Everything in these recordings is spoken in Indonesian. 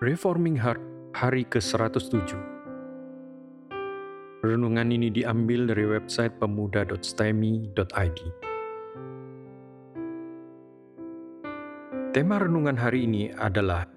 Reforming Heart hari ke-107. Renungan ini diambil dari website pemuda.stemi.id. Tema renungan hari ini adalah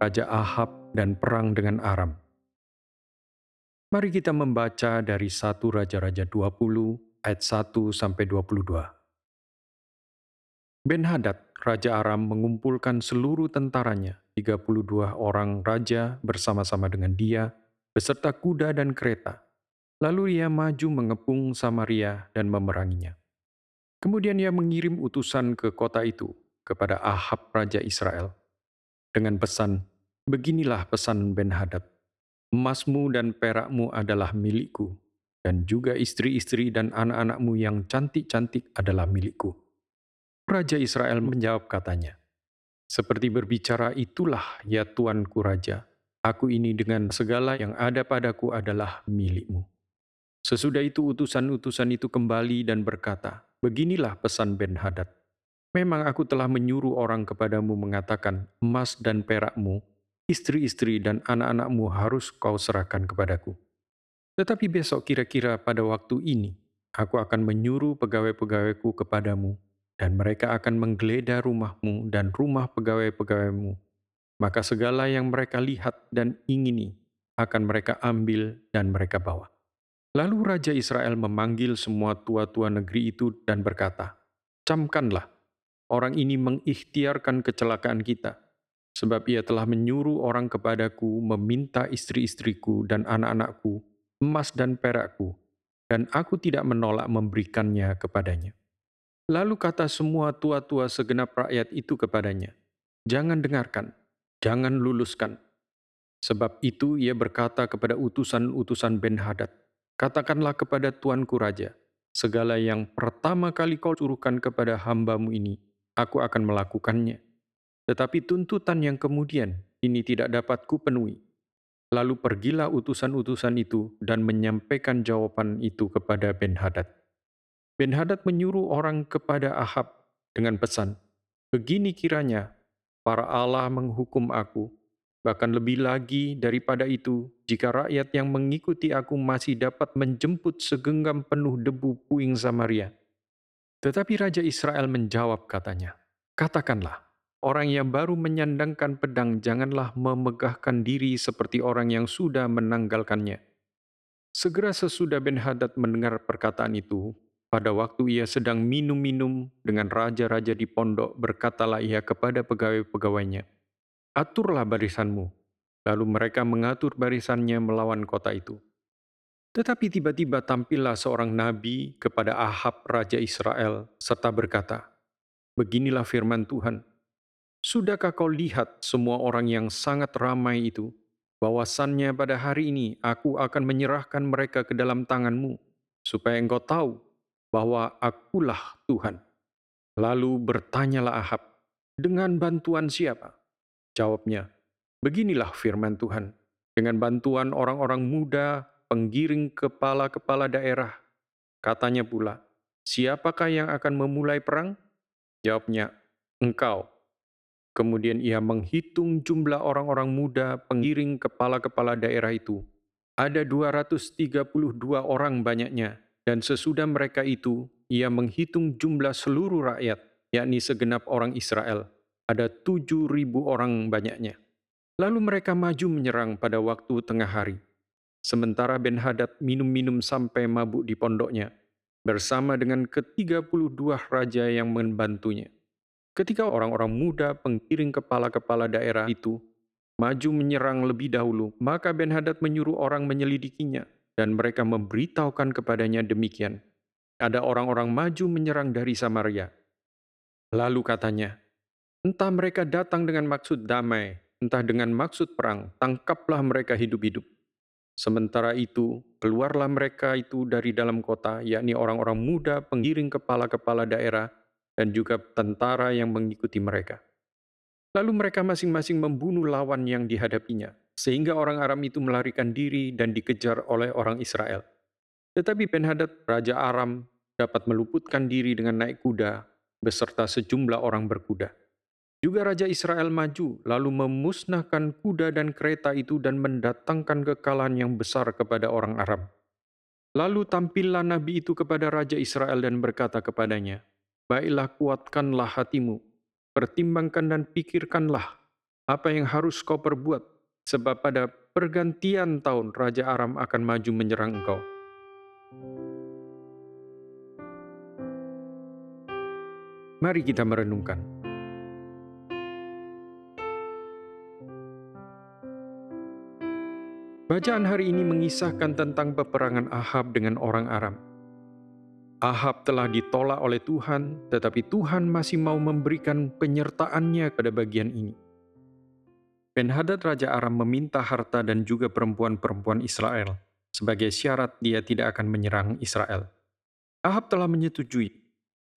Raja Ahab dan Perang dengan Aram. Mari kita membaca dari 1 Raja-Raja 20 ayat 1-22. Ben-Hadad, Raja Aram, mengumpulkan seluruh tentaranya, 32 orang raja bersama-sama dengan dia, beserta kuda dan kereta. Lalu ia maju mengepung Samaria dan memeranginya. Kemudian ia mengirim utusan ke kota itu, kepada Ahab Raja Israel, dengan pesan, "Beginilah pesan Ben-Hadad, emasmu dan perakmu adalah milikku, dan juga istri-istri dan anak-anakmu yang cantik-cantik adalah milikku." Raja Israel menjawab katanya, "Seperti berbicara itulah ya tuanku raja, aku ini dengan segala yang ada padaku adalah milikmu." Sesudah itu utusan-utusan itu kembali dan berkata, "Beginilah pesan Ben-Hadad, memang aku telah menyuruh orang kepadamu mengatakan, emas dan perakmu, istri-istri dan anak-anakmu harus kau serahkan kepadaku. Tetapi besok kira-kira pada waktu ini, aku akan menyuruh pegawai-pegawaiku kepadamu, dan mereka akan menggeledah rumahmu dan rumah pegawai-pegawaimu. Maka segala yang mereka lihat dan ingini akan mereka ambil dan mereka bawa." Lalu Raja Israel memanggil semua tua-tua negeri itu dan berkata, "Camkanlah, orang ini mengikhtiarkan kecelakaan kita, sebab ia telah menyuruh orang kepadaku meminta istri-istriku dan anak-anakku, emas dan perakku, dan aku tidak menolak memberikannya kepadanya." Lalu kata semua tua-tua segenap rakyat itu kepadanya, "Jangan dengarkan, jangan luluskan." Sebab itu ia berkata kepada utusan-utusan Ben-Hadad, "Katakanlah kepada tuanku raja, segala yang pertama kali kau suruhkan kepada hambamu ini, aku akan melakukannya. Tetapi tuntutan yang kemudian ini tidak dapat kupenuhi." Lalu pergilah utusan-utusan itu dan menyampaikan jawaban itu kepada Ben-Hadad. Ben-Hadad menyuruh orang kepada Ahab dengan pesan, "Begini kiranya para Allah menghukum aku, bahkan lebih lagi daripada itu, jika rakyat yang mengikuti aku masih dapat menjemput segenggam penuh debu puing Samaria." Tetapi Raja Israel menjawab katanya, "Katakanlah, orang yang baru menyandangkan pedang janganlah memegahkan diri seperti orang yang sudah menanggalkannya." Segera sesudah Ben-Hadad mendengar perkataan itu, pada waktu ia sedang minum-minum dengan raja-raja di pondok, berkatalah ia kepada pegawai-pegawainya, "Aturlah barisanmu." Lalu mereka mengatur barisannya melawan kota itu. Tetapi tiba-tiba tampillah seorang nabi kepada Ahab Raja Israel, serta berkata, "Beginilah firman Tuhan, sudahkah kau lihat semua orang yang sangat ramai itu? Bahwasannya pada hari ini aku akan menyerahkan mereka ke dalam tanganmu, supaya engkau tahu bahwa akulah Tuhan." Lalu bertanyalah Ahab, "Dengan bantuan siapa?" Jawabnya, "Beginilah firman Tuhan, dengan bantuan orang-orang muda, penggiring kepala-kepala daerah." Katanya pula, "Siapakah yang akan memulai perang?" Jawabnya, "Engkau." Kemudian ia menghitung jumlah orang-orang muda, penggiring kepala-kepala daerah itu. Ada 232 orang banyaknya. Dan sesudah mereka itu, ia menghitung jumlah seluruh rakyat, yakni segenap orang Israel. Ada 7.000 orang banyaknya. Lalu mereka maju menyerang pada waktu tengah hari. Sementara Ben-Hadad minum-minum sampai mabuk di pondoknya, bersama dengan ke-32 raja yang membantunya. Ketika orang-orang muda penggiring kepala-kepala daerah itu maju menyerang lebih dahulu, maka Ben-Hadad menyuruh orang menyelidikinya. Dan mereka memberitahukan kepadanya demikian, "Ada orang-orang maju menyerang dari Samaria." Lalu katanya, "Entah mereka datang dengan maksud damai, entah dengan maksud perang, tangkaplah mereka hidup-hidup." Sementara itu, keluarlah mereka itu dari dalam kota, yakni orang-orang muda, penggiring kepala-kepala daerah, dan juga tentara yang mengikuti mereka. Lalu mereka masing-masing membunuh lawan yang dihadapinya, sehingga orang Aram itu melarikan diri dan dikejar oleh orang Israel. Tetapi Ben-Hadad, Raja Aram, dapat meluputkan diri dengan naik kuda, beserta sejumlah orang berkuda. Juga Raja Israel maju, lalu memusnahkan kuda dan kereta itu dan mendatangkan kekalahan yang besar kepada orang Aram. Lalu tampillah Nabi itu kepada Raja Israel dan berkata kepadanya, "Baiklah, kuatkanlah hatimu. Pertimbangkan dan pikirkanlah apa yang harus kau perbuat, sebab pada pergantian tahun Raja Aram akan maju menyerang engkau." Mari kita merenungkan. Bacaan hari ini mengisahkan tentang peperangan Ahab dengan orang Aram. Ahab telah ditolak oleh Tuhan, tetapi Tuhan masih mau memberikan penyertaannya pada bagian ini. Ben-Hadad Raja Aram meminta harta dan juga perempuan-perempuan Israel sebagai syarat dia tidak akan menyerang Israel. Ahab telah menyetujui,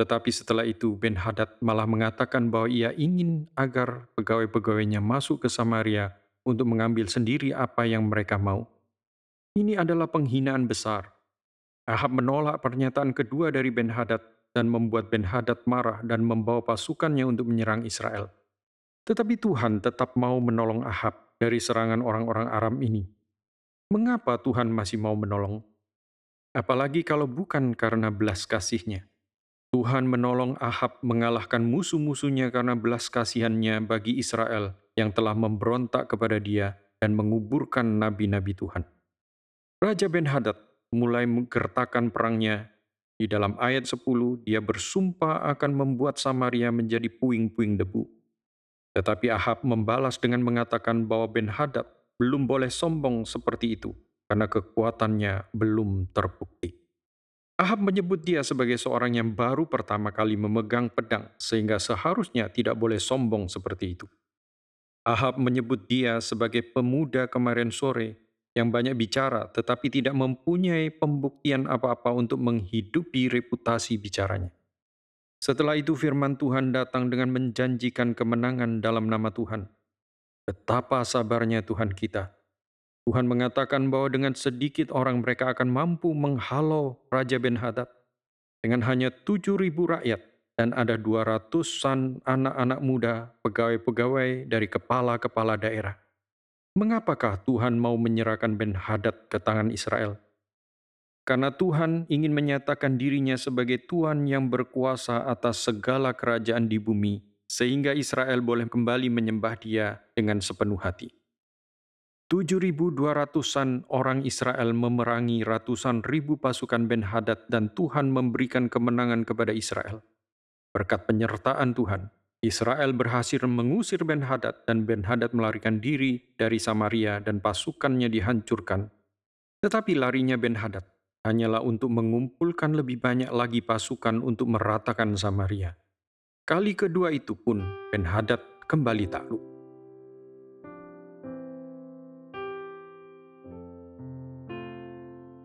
tetapi setelah itu Ben-Hadad malah mengatakan bahwa ia ingin agar pegawai-pegawainya masuk ke Samaria untuk mengambil sendiri apa yang mereka mau. Ini adalah penghinaan besar. Ahab menolak pernyataan kedua dari Ben-Hadad dan membuat Ben-Hadad marah dan membawa pasukannya untuk menyerang Israel. Tetapi Tuhan tetap mau menolong Ahab dari serangan orang-orang Aram ini. Mengapa Tuhan masih mau menolong? Apalagi kalau bukan karena belas kasih-Nya. Tuhan menolong Ahab mengalahkan musuh-musuhnya karena belas kasihannya bagi Israel yang telah memberontak kepada dia dan menguburkan nabi-nabi Tuhan. Raja Ben-Hadad mulai menggertakkan perangnya. Di dalam ayat 10, dia bersumpah akan membuat Samaria menjadi puing-puing debu. Tetapi Ahab membalas dengan mengatakan bahwa Ben-Hadad belum boleh sombong seperti itu, karena kekuatannya belum terbukti. Ahab menyebut dia sebagai seorang yang baru pertama kali memegang pedang, sehingga seharusnya tidak boleh sombong seperti itu. Ahab menyebut dia sebagai pemuda kemarin sore, yang banyak bicara tetapi tidak mempunyai pembuktian apa-apa untuk menghidupi reputasi bicaranya. Setelah itu firman Tuhan datang dengan menjanjikan kemenangan dalam nama Tuhan. Betapa sabarnya Tuhan kita. Tuhan mengatakan bahwa dengan sedikit orang mereka akan mampu menghalau Raja Ben-Hadad. Dengan hanya 7.000 rakyat dan ada 200-an anak-anak muda, pegawai-pegawai dari kepala-kepala daerah. Mengapakah Tuhan mau menyerahkan Ben-Hadad ke tangan Israel? Karena Tuhan ingin menyatakan dirinya sebagai Tuhan yang berkuasa atas segala kerajaan di bumi, sehingga Israel boleh kembali menyembah Dia dengan sepenuh hati. 7.200-an orang Israel memerangi ratusan ribu pasukan Ben-Hadad dan Tuhan memberikan kemenangan kepada Israel. Berkat penyertaan Tuhan, Israel berhasil mengusir Ben-Hadad dan Ben-Hadad melarikan diri dari Samaria dan pasukannya dihancurkan. Tetapi larinya Ben-Hadad hanyalah untuk mengumpulkan lebih banyak lagi pasukan untuk meratakan Samaria. Kali kedua itu pun Ben-Hadad kembali takluk.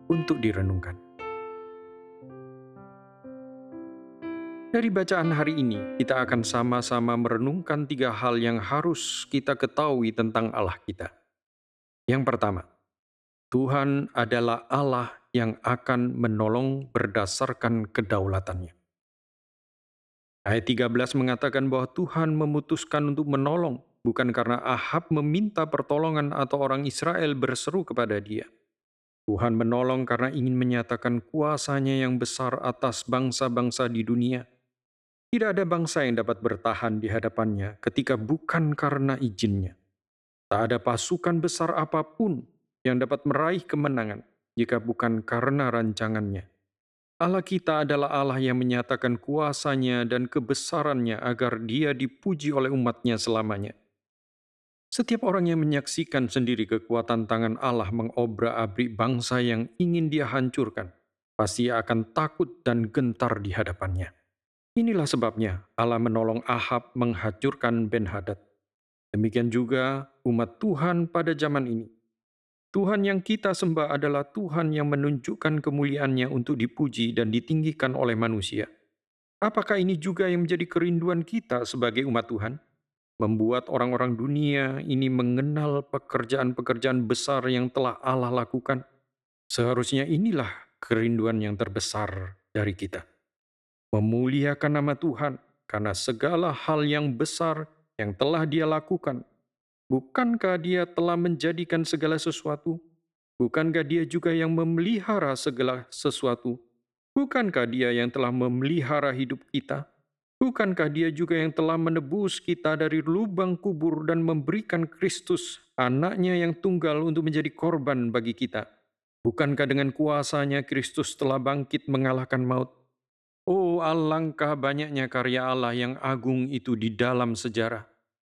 Untuk direnungkan. Dari bacaan hari ini, kita akan sama-sama merenungkan tiga hal yang harus kita ketahui tentang Allah kita. Yang pertama, Tuhan adalah Allah yang akan menolong berdasarkan kedaulatannya. Ayat 13 mengatakan bahwa Tuhan memutuskan untuk menolong, bukan karena Ahab meminta pertolongan atau orang Israel berseru kepada dia. Tuhan menolong karena ingin menyatakan kuasa-Nya yang besar atas bangsa-bangsa di dunia. Tidak ada bangsa yang dapat bertahan di hadapannya ketika bukan karena izinnya. Tak ada pasukan besar apapun yang dapat meraih kemenangan jika bukan karena rancangannya. Allah kita adalah Allah yang menyatakan kuasa-Nya dan kebesaran-Nya agar Dia dipuji oleh umat-Nya selamanya. Setiap orang yang menyaksikan sendiri kekuatan tangan Allah mengobrak-abrik bangsa yang ingin Dia hancurkan, pasti akan takut dan gentar di hadapannya. Inilah sebabnya Allah menolong Ahab menghancurkan Ben-Hadad. Demikian juga umat Tuhan pada zaman ini. Tuhan yang kita sembah adalah Tuhan yang menunjukkan kemuliaan-Nya untuk dipuji dan ditinggikan oleh manusia. Apakah ini juga yang menjadi kerinduan kita sebagai umat Tuhan? membuat orang-orang dunia ini mengenal pekerjaan-pekerjaan besar yang telah Allah lakukan. Seharusnya inilah kerinduan yang terbesar dari kita. Memuliakan nama Tuhan karena segala hal yang besar yang telah Dia lakukan. Bukankah Dia telah menjadikan segala sesuatu? Bukankah Dia juga yang memelihara segala sesuatu? Bukankah Dia yang telah memelihara hidup kita? Bukankah Dia juga yang telah menebus kita dari lubang kubur dan memberikan Kristus, anaknya yang tunggal untuk menjadi korban bagi kita? Bukankah dengan kuasanya Kristus telah bangkit mengalahkan maut? Oh, alangkah banyaknya karya Allah yang agung itu di dalam sejarah.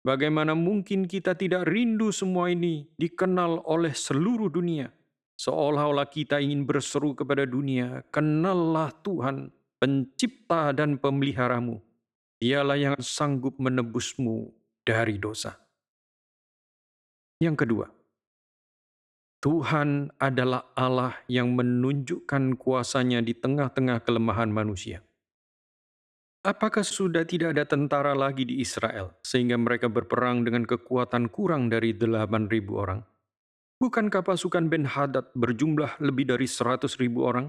Bagaimana mungkin kita tidak rindu semua ini dikenal oleh seluruh dunia? Seolah-olah kita ingin berseru kepada dunia, "Kenallah Tuhan, pencipta dan pemeliharamu. Dialah yang sanggup menebusmu dari dosa." Yang kedua, Tuhan adalah Allah yang menunjukkan kuasanya di tengah-tengah kelemahan manusia. Apakah sudah tidak ada tentara lagi di Israel, sehingga mereka berperang dengan kekuatan kurang dari 8.000 orang? Bukankah pasukan Ben-Hadad berjumlah lebih dari 100.000 orang?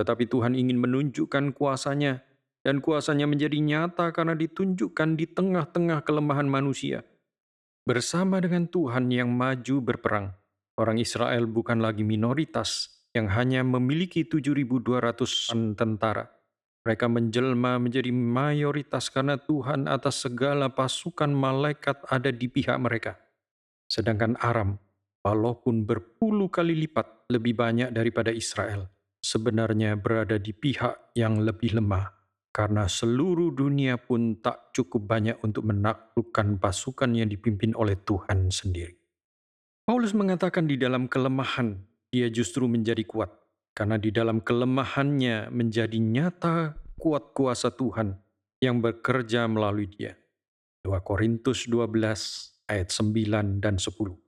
Tetapi Tuhan ingin menunjukkan kuasanya, dan kuasanya menjadi nyata karena ditunjukkan di tengah-tengah kelemahan manusia. Bersama dengan Tuhan yang maju berperang, orang Israel bukan lagi minoritas yang hanya memiliki 7.200-an tentara. Mereka menjelma menjadi mayoritas karena Tuhan atas segala pasukan malaikat ada di pihak mereka. Sedangkan Aram, walaupun berpuluh kali lipat lebih banyak daripada Israel, sebenarnya berada di pihak yang lebih lemah, karena seluruh dunia pun tak cukup banyak untuk menaklukkan pasukan yang dipimpin oleh Tuhan sendiri. Paulus mengatakan di dalam kelemahan, dia justru menjadi kuat. Karena di dalam kelemahannya menjadi nyata kuat kuasa Tuhan yang bekerja melalui dia. 2 Korintus 12 ayat 9 dan 10.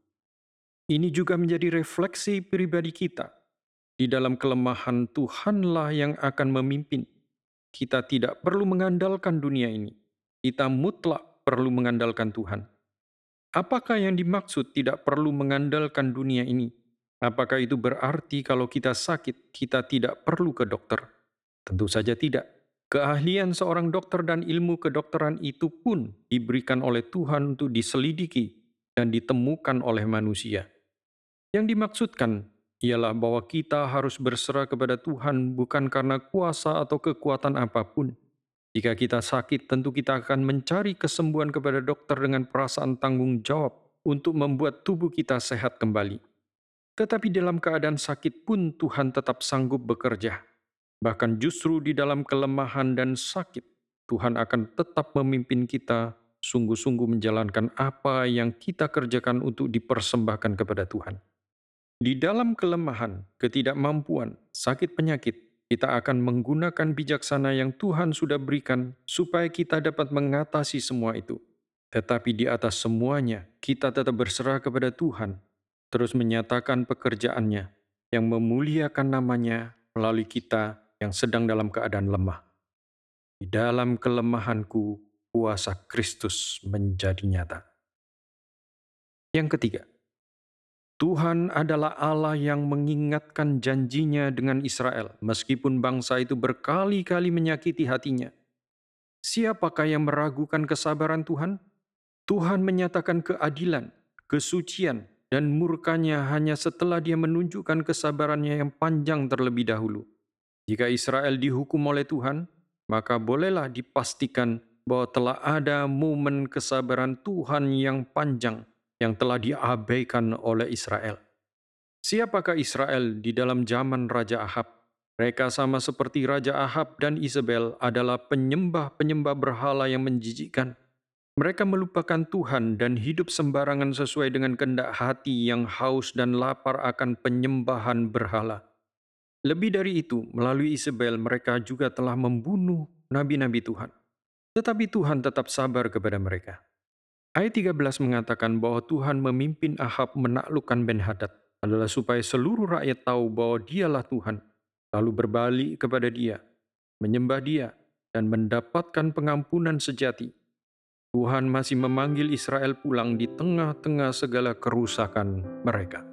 Ini juga menjadi refleksi pribadi kita. Di dalam kelemahan Tuhanlah yang akan memimpin. Kita tidak perlu mengandalkan dunia ini. Kita mutlak perlu mengandalkan Tuhan. Apakah yang dimaksud tidak perlu mengandalkan dunia ini? Apakah itu berarti kalau kita sakit, kita tidak perlu ke dokter? Tentu saja tidak. Keahlian seorang dokter dan ilmu kedokteran itu pun diberikan oleh Tuhan untuk diselidiki dan ditemukan oleh manusia. Yang dimaksudkan ialah bahwa kita harus berserah kepada Tuhan bukan karena kuasa atau kekuatan apapun. Jika kita sakit, tentu kita akan mencari kesembuhan kepada dokter dengan perasaan tanggung jawab untuk membuat tubuh kita sehat kembali. Tetapi dalam keadaan sakit pun Tuhan tetap sanggup bekerja. Bahkan justru di dalam kelemahan dan sakit, Tuhan akan tetap memimpin kita sungguh-sungguh menjalankan apa yang kita kerjakan untuk dipersembahkan kepada Tuhan. Di dalam kelemahan, ketidakmampuan, sakit penyakit, kita akan menggunakan bijaksana yang Tuhan sudah berikan supaya kita dapat mengatasi semua itu. Tetapi di atas semuanya, kita tetap berserah kepada Tuhan. Terus menyatakan pekerjaannya yang memuliakan namanya melalui kita yang sedang dalam keadaan lemah. Di dalam kelemahanku, kuasa Kristus menjadi nyata. Yang ketiga, Tuhan adalah Allah yang mengingatkan janjinya dengan Israel, meskipun bangsa itu berkali-kali menyakiti hatinya. Siapakah yang meragukan kesabaran Tuhan? Tuhan menyatakan keadilan, kesucian, dan murkanya hanya setelah Dia menunjukkan kesabarannya yang panjang terlebih dahulu. Jika Israel dihukum oleh Tuhan, maka bolehlah dipastikan bahwa telah ada momen kesabaran Tuhan yang panjang yang telah diabaikan oleh Israel. Siapakah Israel di dalam zaman Raja Ahab? Mereka sama seperti Raja Ahab dan Izebel adalah penyembah-penyembah berhala yang menjijikkan. Mereka melupakan Tuhan dan hidup sembarangan sesuai dengan kehendak hati yang haus dan lapar akan penyembahan berhala. Lebih dari itu, melalui Izebel mereka juga telah membunuh nabi-nabi Tuhan. Tetapi Tuhan tetap sabar kepada mereka. Ayat 13 mengatakan bahwa Tuhan memimpin Ahab menaklukkan Ben-Hadad adalah supaya seluruh rakyat tahu bahwa Dialah Tuhan, lalu berbalik kepada Dia, menyembah Dia, dan mendapatkan pengampunan sejati. Tuhan masih memanggil Israel pulang di tengah-tengah segala kerusakan mereka.